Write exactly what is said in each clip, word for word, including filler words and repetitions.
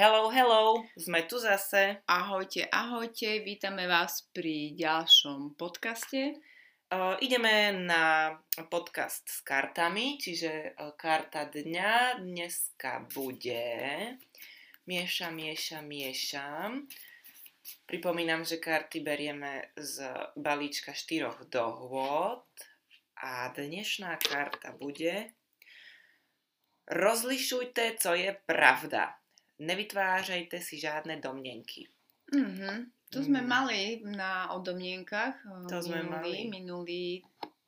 Hello, hello, sme tu zase. Ahojte, ahojte, vítame vás pri ďalšom podcaste. Uh, ideme na podcast s kartami, čiže uh, karta dňa dneska bude. Miešam, miešam, miešam. Pripomínam, že karty berieme z balíčka štyroch dohôd. A dnešná karta bude Rozlišujte, co je pravda. Nevytvářejte si žiadne domnenky. Mm-hmm. To sme mm. mali na, o domnenkách to minulý, sme mali. minulý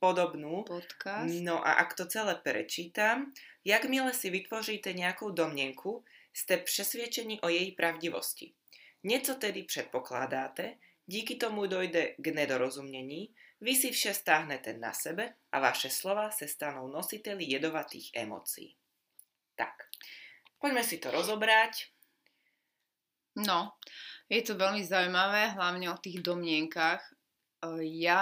podobnú podcast. No a ak to celé prečítam, jakmile si vytvoříte nejakú domnenku, ste presvedčení o jej pravdivosti. Nieco tedy predpokladáte, díky tomu dojde k nedorozumení, vy si vše stáhnete na sebe a vaše slova se stanú nositeli jedovatých emócií. Tak, poďme si to rozobrať. No, je to veľmi zaujímavé, hlavne o tých domnienkach. Ja,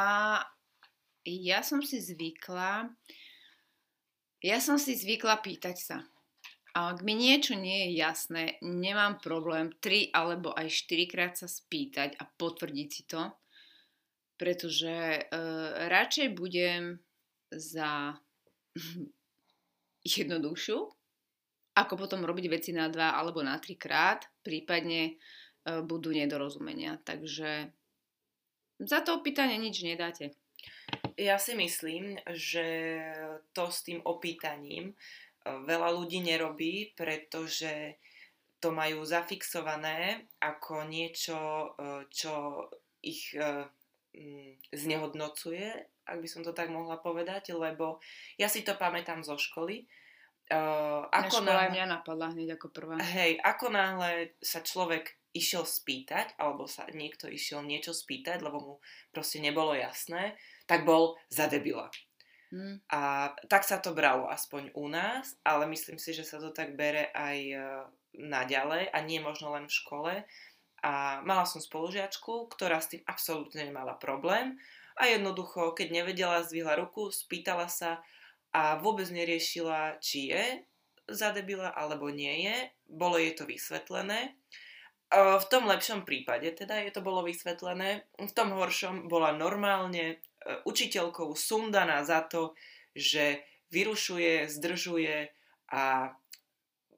ja som si zvykla ja som si zvykla pýtať sa. Ak mi niečo nie je jasné, nemám problém tri alebo aj štyri krát sa spýtať a potvrdiť si to, pretože e, radšej budem za jednoduchšiu, ako potom robiť veci na dva alebo na tri krát, prípadne budú nedorozumenia. Takže za to opýtanie nič nedáte. Ja si myslím, že to s tým opýtaním veľa ľudí nerobí, pretože to majú zafixované ako niečo, čo ich znehodnocuje, ak by som to tak mohla povedať, lebo ja si to pamätám zo školy. Uh, ako náhle, mňa napadla hneď ako prvá. Hej, ako náhle sa človek išiel spýtať, alebo sa niekto išiel niečo spýtať, lebo mu proste nebolo jasné, tak bol za debila. Hmm. A tak sa to bralo aspoň u nás, ale myslím si, že sa to tak bere aj naďalej a nie možno len v škole. A mala som spolužiačku, ktorá s tým absolútne nemala problém a jednoducho, keď nevedela, zdvihla ruku, spýtala sa a vôbec neriešila, či je za debila, alebo nie je. Bolo jej to vysvetlené. V tom lepšom prípade teda je to bolo vysvetlené. V tom horšom bola normálne učiteľkou sundaná za to, že vyrušuje, zdržuje a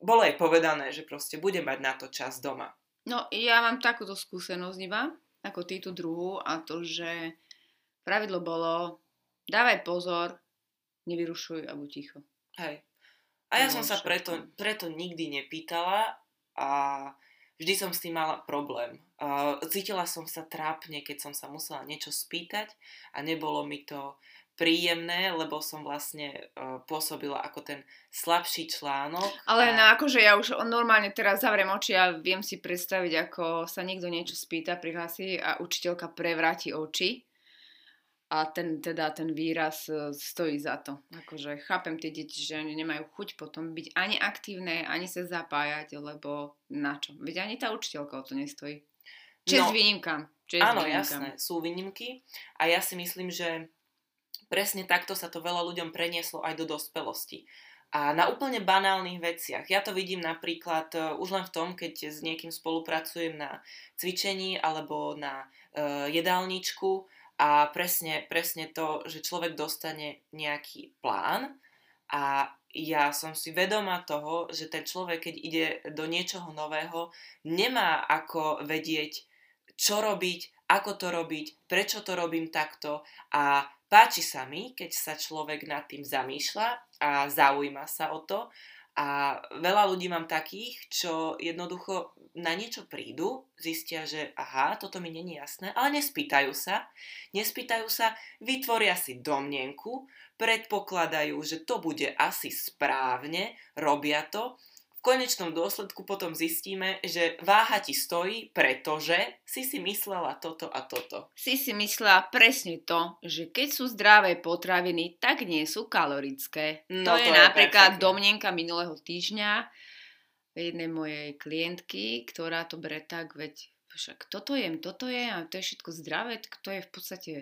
bolo jej povedané, že proste bude mať na to čas doma. No ja mám takúto skúsenosť iba, ako ty tú druhú, a to, že pravidlo bolo dávaj pozor, nevyrušuj a buď ticho. Hej. A ja no, som sa preto, preto nikdy nepýtala a vždy som s tým mala problém. Uh, cítila som sa trápne, keď som sa musela niečo spýtať a nebolo mi to príjemné, lebo som vlastne uh, pôsobila ako ten slabší článok. Ale a... no, akože ja už normálne teraz zavriem oči a viem si predstaviť, ako sa niekto niečo spýta, prihlási a učiteľka prevráti oči. A ten, teda ten výraz stojí za to. Akože chápem tie deti, že oni nemajú chuť potom byť ani aktívne, ani sa zapájať, lebo na čo? Veď ani tá učiteľka o to nestojí. Čest no, výnimkám. Čest áno, výnimkám. Jasné, sú výnimky. A ja si myslím, že presne takto sa to veľa ľuďom prenieslo aj do dospelosti. A na úplne banálnych veciach. Ja to vidím napríklad uh, už len v tom, keď s niekým spolupracujem na cvičení alebo na uh, jedálničku. A presne, presne to, že človek dostane nejaký plán a ja som si vedomá toho, že ten človek, keď ide do niečoho nového, nemá ako vedieť, čo robiť, ako to robiť, prečo to robím takto. A páči sa mi, keď sa človek nad tým zamýšľa a zaujíma sa o to. A veľa ľudí mám takých, čo jednoducho na niečo prídu, zistia, že aha, toto mi není jasné, ale nespýtajú sa, nespýtajú sa, vytvoria si domnenku, predpokladajú, že to bude asi správne, robia to. V konečnom dôsledku potom zistíme, že váha ti stojí, pretože si si myslela toto a toto. Si si myslela presne to, že keď sú zdravé potraviny, tak nie sú kalorické. No, to, je to je napríklad perfektne. Domnenka minulého týždňa jednej mojej klientky, ktorá to bere tak, veď však toto jem, toto je a to je všetko zdravé, to je v podstate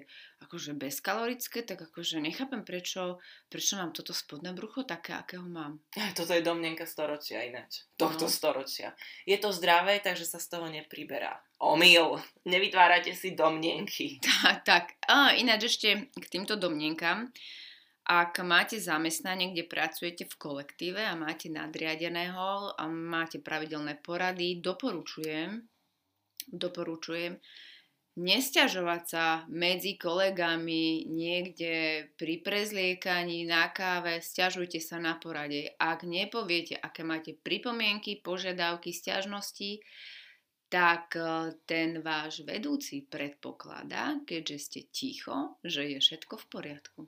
akože bezkalorické, tak akože nechápem, prečo, prečo mám toto spodné brucho také, akého mám. Toto je domnenka storočia ináč. Tohto no. storočia. Je to zdravé, takže sa z toho nepriberá. Omyl. Nevytvárate si domnenky. Tá, tak, a ináč ešte k týmto domnenkám. Ak máte zamestnanie, kde pracujete v kolektíve a máte nadriadeného a máte pravidelné porady, doporučujem, doporučujem nesťažovať sa medzi kolegami niekde pri prezliekaní, na káve, sťažujte sa na porade. Ak nepoviete, aké máte pripomienky, požiadavky, sťažnosti, tak ten váš vedúci predpokladá, keďže ste ticho, že je všetko v poriadku.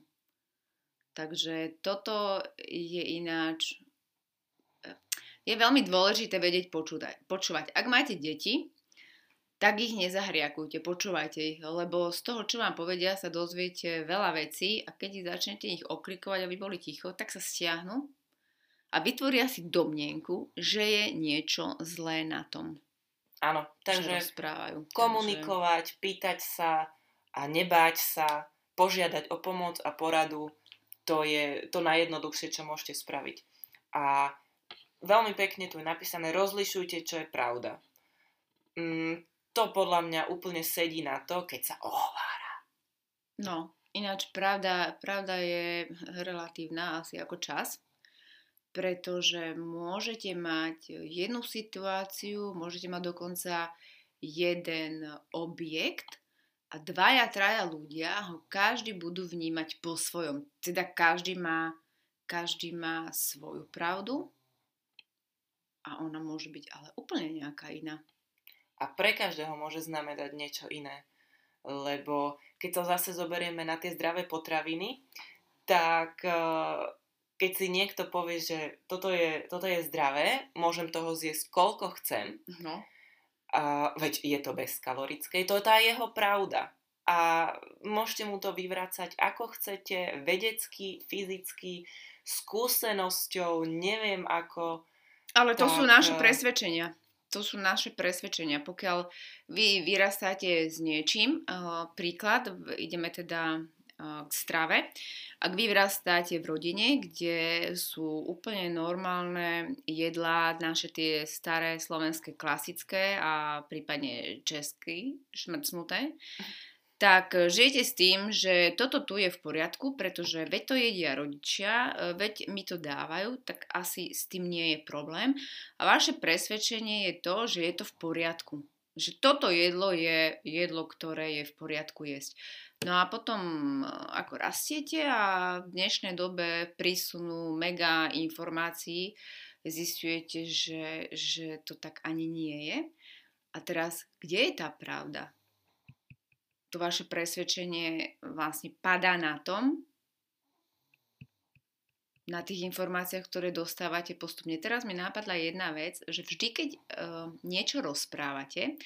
Takže toto je ináč... Je veľmi dôležité vedieť počúvať. Ak máte deti, tak ich nezahriakujte, počúvajte ich, lebo z toho, čo vám povedia, sa dozviete veľa vecí a keď začnete ich okrikovať, aby boli ticho, tak sa stiahnu a vytvoria si domnienku, že je niečo zlé na tom. Áno, takže komunikovať, pýtať sa a nebáť sa, požiadať o pomoc a poradu. To je to najjednoduchšie, čo môžete spraviť. A veľmi pekne tu je napísané, rozlišujte, čo je pravda. Mm, to podľa mňa úplne sedí na to, keď sa ohovára. No, ináč pravda, pravda je relatívna asi ako čas, pretože môžete mať jednu situáciu, môžete mať dokonca jeden objekt, a dvaja, traja ľudia ho každý budú vnímať po svojom. Teda každý má, každý má svoju pravdu a ona môže byť ale úplne nejaká iná. A pre každého môže znamenať niečo iné. Lebo keď sa zase zoberieme na tie zdravé potraviny, tak keď si niekto povie, že toto je, toto je zdravé, môžem toho zjesť koľko chcem, no. A veď je to bezkalorické, to je tá jeho pravda. A môžete mu to vyvracať ako chcete, vedecky, fyzicky, skúsenosťou, neviem ako. Ale to tak... sú naše presvedčenia. To sú naše presvedčenia. Pokiaľ vy vyrastáte s niečím, príklad, ideme teda k strave. Ak vy vyrastáte v rodine, kde sú úplne normálne jedlá, naše tie staré slovenské klasické a prípadne česky šmrcnuté, tak žijete s tým, že toto tu je v poriadku, pretože veď to jedia rodičia, veď mi to dávajú, tak asi s tým nie je problém. A vaše presvedčenie je to, že je to v poriadku. Že toto jedlo je jedlo, ktoré je v poriadku jesť. No a potom, ako rastiete a v dnešnej dobe prísunú mega informácií, zistujete, že, že to tak ani nie je. A teraz, kde je tá pravda? To vaše presvedčenie vlastne padá na tom, na tých informáciách, ktoré dostávate postupne. Teraz mi nápadla jedna vec, že vždy, keď e, niečo rozprávate,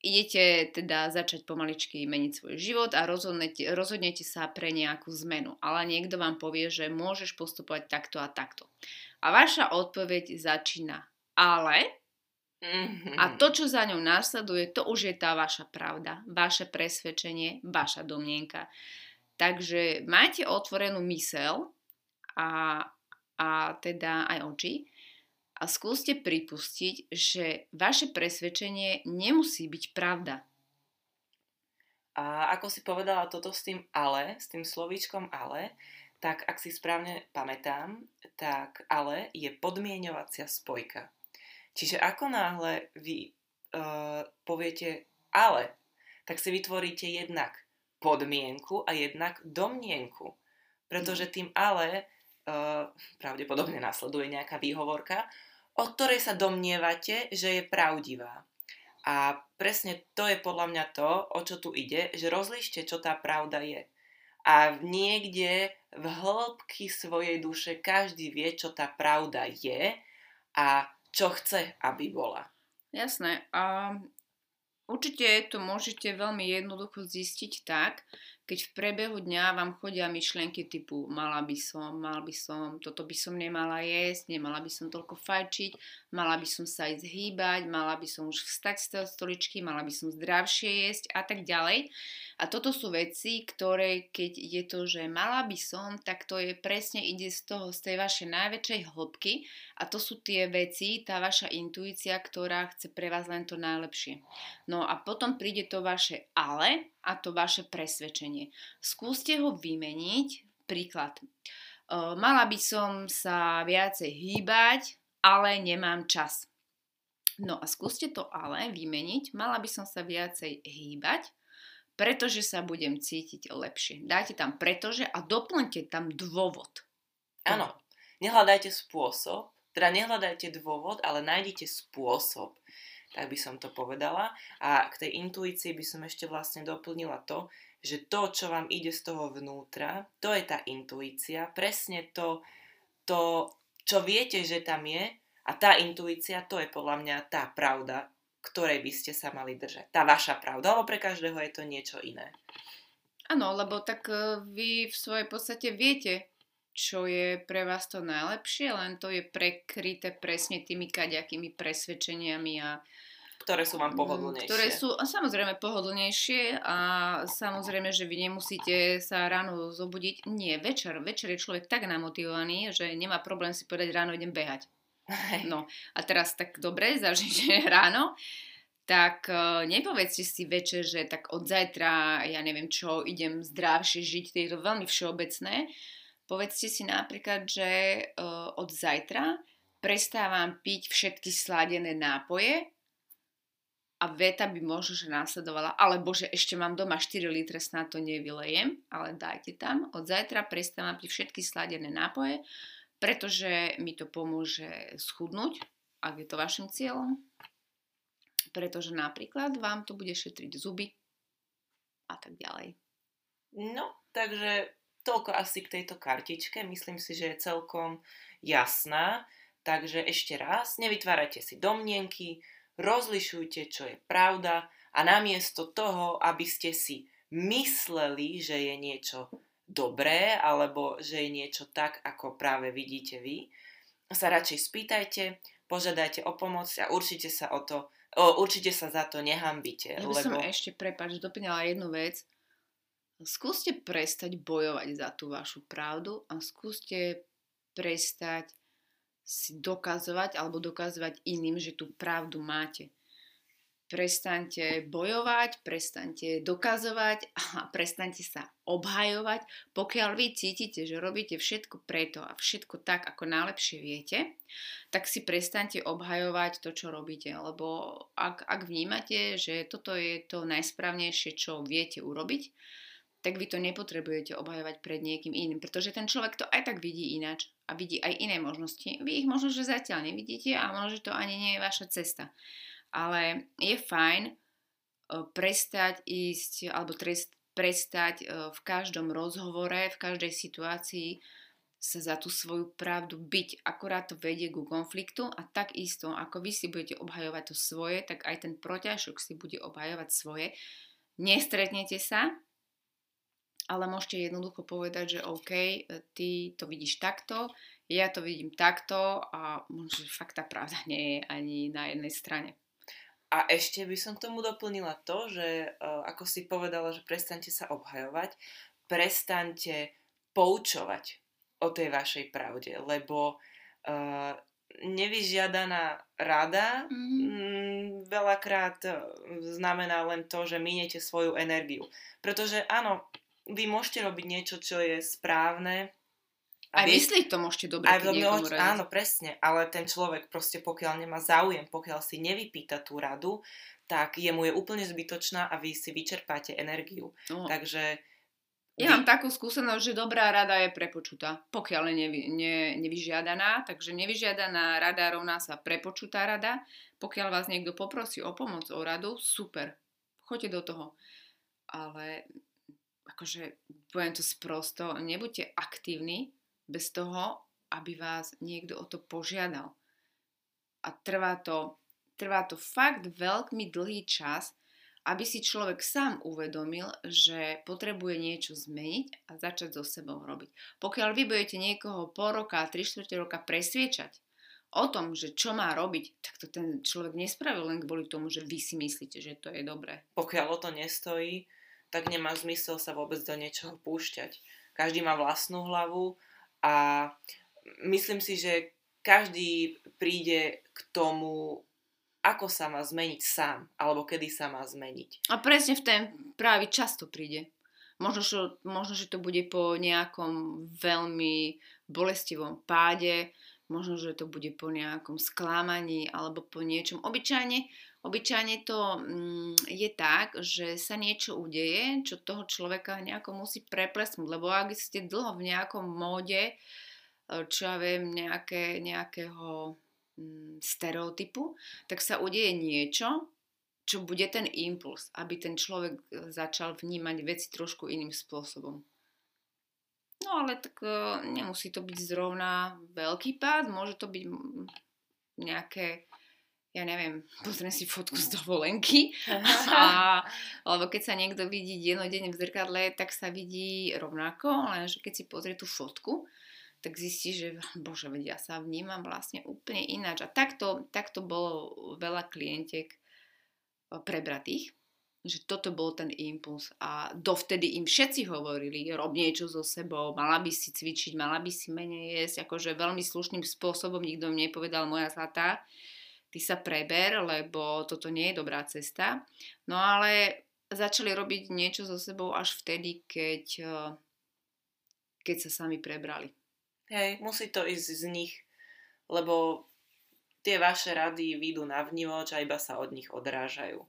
idete teda začať pomaličky meniť svoj život a rozhodnete, rozhodnete sa pre nejakú zmenu. Ale niekto vám povie, že môžeš postupovať takto a takto. A vaša odpoveď začína ale a to, čo za ňou následuje, to už je tá vaša pravda, vaše presvedčenie, vaša domnienka. Takže máte otvorenú myseľ A, a teda aj oči a skúste pripustiť, že vaše presvedčenie nemusí byť pravda. A ako si povedala toto s tým ale, s tým slovíčkom ale, tak ak si správne pamätám, tak ale je podmienovacia spojka. Čiže ako náhle vy uh, poviete ale, tak si vytvoríte jednak podmienku a jednak domnienku. Pretože tým ale... Uh, pravdepodobne nasleduje nejaká výhovorka, od ktorej sa domnievate, že je pravdivá. A presne to je podľa mňa to, o čo tu ide, že rozlíšte, čo tá pravda je. A niekde v hĺbky svojej duše každý vie, čo tá pravda je a čo chce, aby bola. Jasné. A Určite to môžete veľmi jednoducho zistiť tak, keď v priebehu dňa vám chodia myšlienky typu mala by som, mal by som, toto by som nemala jesť, nemala by som toľko fajčiť, mala by som sa ísť hýbať, mala by som už vstať z tej stoličky, mala by som zdravšie jesť a tak ďalej. A toto sú veci, ktoré keď je to, že mala by som, tak to je presne ide z toho, z tej vašej najväčšej hĺbky a to sú tie veci, tá vaša intuícia, ktorá chce pre vás len to najlepšie. No a potom príde to vaše ale a to vaše presvedčenie. Skúste ho vymeniť. Príklad. Mala by som sa viacej hýbať, ale nemám čas. No a skúste to ale vymeniť. Mala by som sa viacej hýbať, pretože sa budem cítiť lepšie. Dajte tam pretože a doplňte tam dôvod. Áno. Nehľadajte spôsob. Teda nehľadajte dôvod, ale nájdite spôsob. Tak by som to povedala. A k tej intuícii by som ešte vlastne doplnila to, že to, čo vám ide z toho vnútra, to je tá intuícia. Presne to, to, čo viete, že tam je. A tá intuícia, to je podľa mňa tá pravda, ktorej by ste sa mali držať. Tá vaša pravda, lebo pre každého je to niečo iné. Áno, lebo tak vy v svojej podstate viete, čo je pre vás to najlepšie, len to je prekryté presne tými kaďakými presvedčeniami a ktoré sú vám pohodlnejšie. Ktoré sú samozrejme pohodlnejšie a samozrejme, že vy nemusíte sa ráno zobudiť. Nie, večer. Večer je človek tak namotivovaný, že nemá problém si povedať ráno idem behať. No a teraz tak dobre, zažite ráno. Tak nepovedzte si večer, že tak od zajtra, ja neviem čo, idem zdravšie žiť. To je to veľmi všeobecné. Povedzte si napríklad, že od zajtra prestávam piť všetky sladené nápoje a veta by možno, že následovala, ale bože, ešte mám doma štyri litre, snad to nevylejem, ale dajte tam. Od zajtra prestávam piť všetky sladené nápoje, pretože mi to pomôže schudnúť, ak je to vašim cieľom. Pretože napríklad vám to bude šetriť zuby a tak ďalej. No, takže toľko asi k tejto kartičke, myslím si, že je celkom jasná. Takže ešte raz, nevytvárajte si domnienky, rozlišujte, čo je pravda a namiesto toho, aby ste si mysleli, že je niečo dobré alebo že je niečo tak, ako práve vidíte vy, sa radšej spýtajte, požiadajte o pomoc a určite sa, o to, o, určite sa za to nehanbite. Ja by som lebo... ešte, prepáč, doplňala jednu vec. Skúste prestať bojovať za tú vašu pravdu a skúste prestať si dokazovať alebo dokazovať iným, že tú pravdu máte. Prestaňte bojovať, prestaňte dokazovať a prestaňte sa obhajovať, pokiaľ vy cítite, že robíte všetko preto a všetko tak, ako najlepšie viete, tak si prestaňte obhajovať to, čo robíte, lebo ak, ak vnímate, že toto je to najsprávnejšie, čo viete urobiť, tak vy to nepotrebujete obhajovať pred niekým iným, pretože ten človek to aj tak vidí ináč a vidí aj iné možnosti. Vy ich možno, že zatiaľ nevidíte a možno, že to ani nie je vaša cesta. Ale je fajn prestať ísť, alebo trest, prestať v každom rozhovore, v každej situácii sa za tú svoju pravdu byť. Akorát to vedie ku konfliktu a takisto, ako vy si budete obhajovať to svoje, tak aj ten protiažok si bude obhajovať svoje. Nestretnete sa, ale môžete jednoducho povedať, že OK, ty to vidíš takto, ja to vidím takto a možno, že fakt tá pravda nie je ani na jednej strane. A ešte by som k tomu doplnila to, že ako si povedala, že prestaňte sa obhajovať, prestaňte poučovať o tej vašej pravde, lebo uh, nevyžiadaná rada mm, veľakrát znamená len to, že miniete svoju energiu. Pretože áno, vy môžete robiť niečo, čo je správne. Aj myslíte to môžete dobre, keď niekomu radiť. Áno, presne, ale ten človek proste pokiaľ nemá záujem, pokiaľ si nevypýta tú radu, tak jemu je úplne zbytočná a vy si vyčerpáte energiu. No. Takže ja vy... mám takú skúsenosť, že dobrá rada je prepočutá, pokiaľ je nevy, ne, nevyžiadaná. Takže nevyžiadaná rada rovná sa prepočutá rada. Pokiaľ vás niekto poprosí o pomoc, o radu, super, choďte do toho. Ale... akože, poviem to sprosto, nebuďte aktívni bez toho, aby vás niekto o to požiadal. A trvá to, trvá to fakt veľmi dlhý čas, aby si človek sám uvedomil, že potrebuje niečo zmeniť a začať so sebou robiť. Pokiaľ vy budete niekoho pol roka, tri štvrte roka presviečať o tom, že čo má robiť, tak to ten človek nespravil len kvôli tomu, že vy si myslíte, že to je dobré. Pokiaľ o to nestojí, tak nemá zmysel sa vôbec do niečoho púšťať. Každý má vlastnú hlavu a myslím si, že každý príde k tomu, ako sa má zmeniť sám, alebo kedy sa má zmeniť. A presne v ten práve často príde. Možno že, možno, že to bude po nejakom veľmi bolestivom páde, možno, že to bude po nejakom sklamaní, alebo po niečom. Obyčajne, obyčajne to mm, je tak, že sa niečo udeje, čo toho človeka nejako musí preplesnúť, lebo ak ste dlho v nejakom móde, čo ja viem, nejaké, nejakého stereotypu, tak sa udeje niečo, čo bude ten impuls, aby ten človek začal vnímať veci trošku iným spôsobom. No ale tak nemusí to byť zrovna veľký pád, môže to byť nejaké, ja neviem, pozriem si fotku z dovolenky a, alebo keď sa niekto vidí jednodenne v zrkadle, tak sa vidí rovnako, lenže keď si pozrie tú fotku, tak zistí, že bože, veď ja sa vnímam vlastne úplne ináč. A takto, takto bolo veľa klientiek prebratých, že toto bol ten impuls. A dovtedy im všetci hovorili, rob niečo so sebou, mala by si cvičiť, mala by si menej jesť, akože veľmi slušným spôsobom, nikto mi nepovedal, moja zlatá, ty sa preber, lebo toto nie je dobrá cesta. No ale začali robiť niečo so sebou až vtedy, keď, keď sa sami prebrali. Hej, musí to ísť z nich, lebo tie vaše rady výjdu na vnívoč a iba sa od nich odrážajú. No.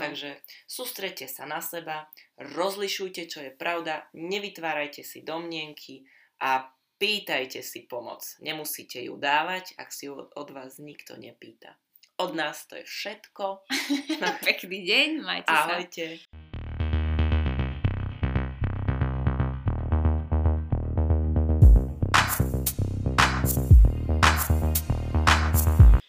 Takže sústreďte sa na seba, rozlišujte, čo je pravda, nevytvárajte si domnienky a pýtajte si pomoc. Nemusíte ju dávať, ak si ju od vás nikto nepýta. Od nás to je všetko. Pekný deň, majte sa. Ahojte.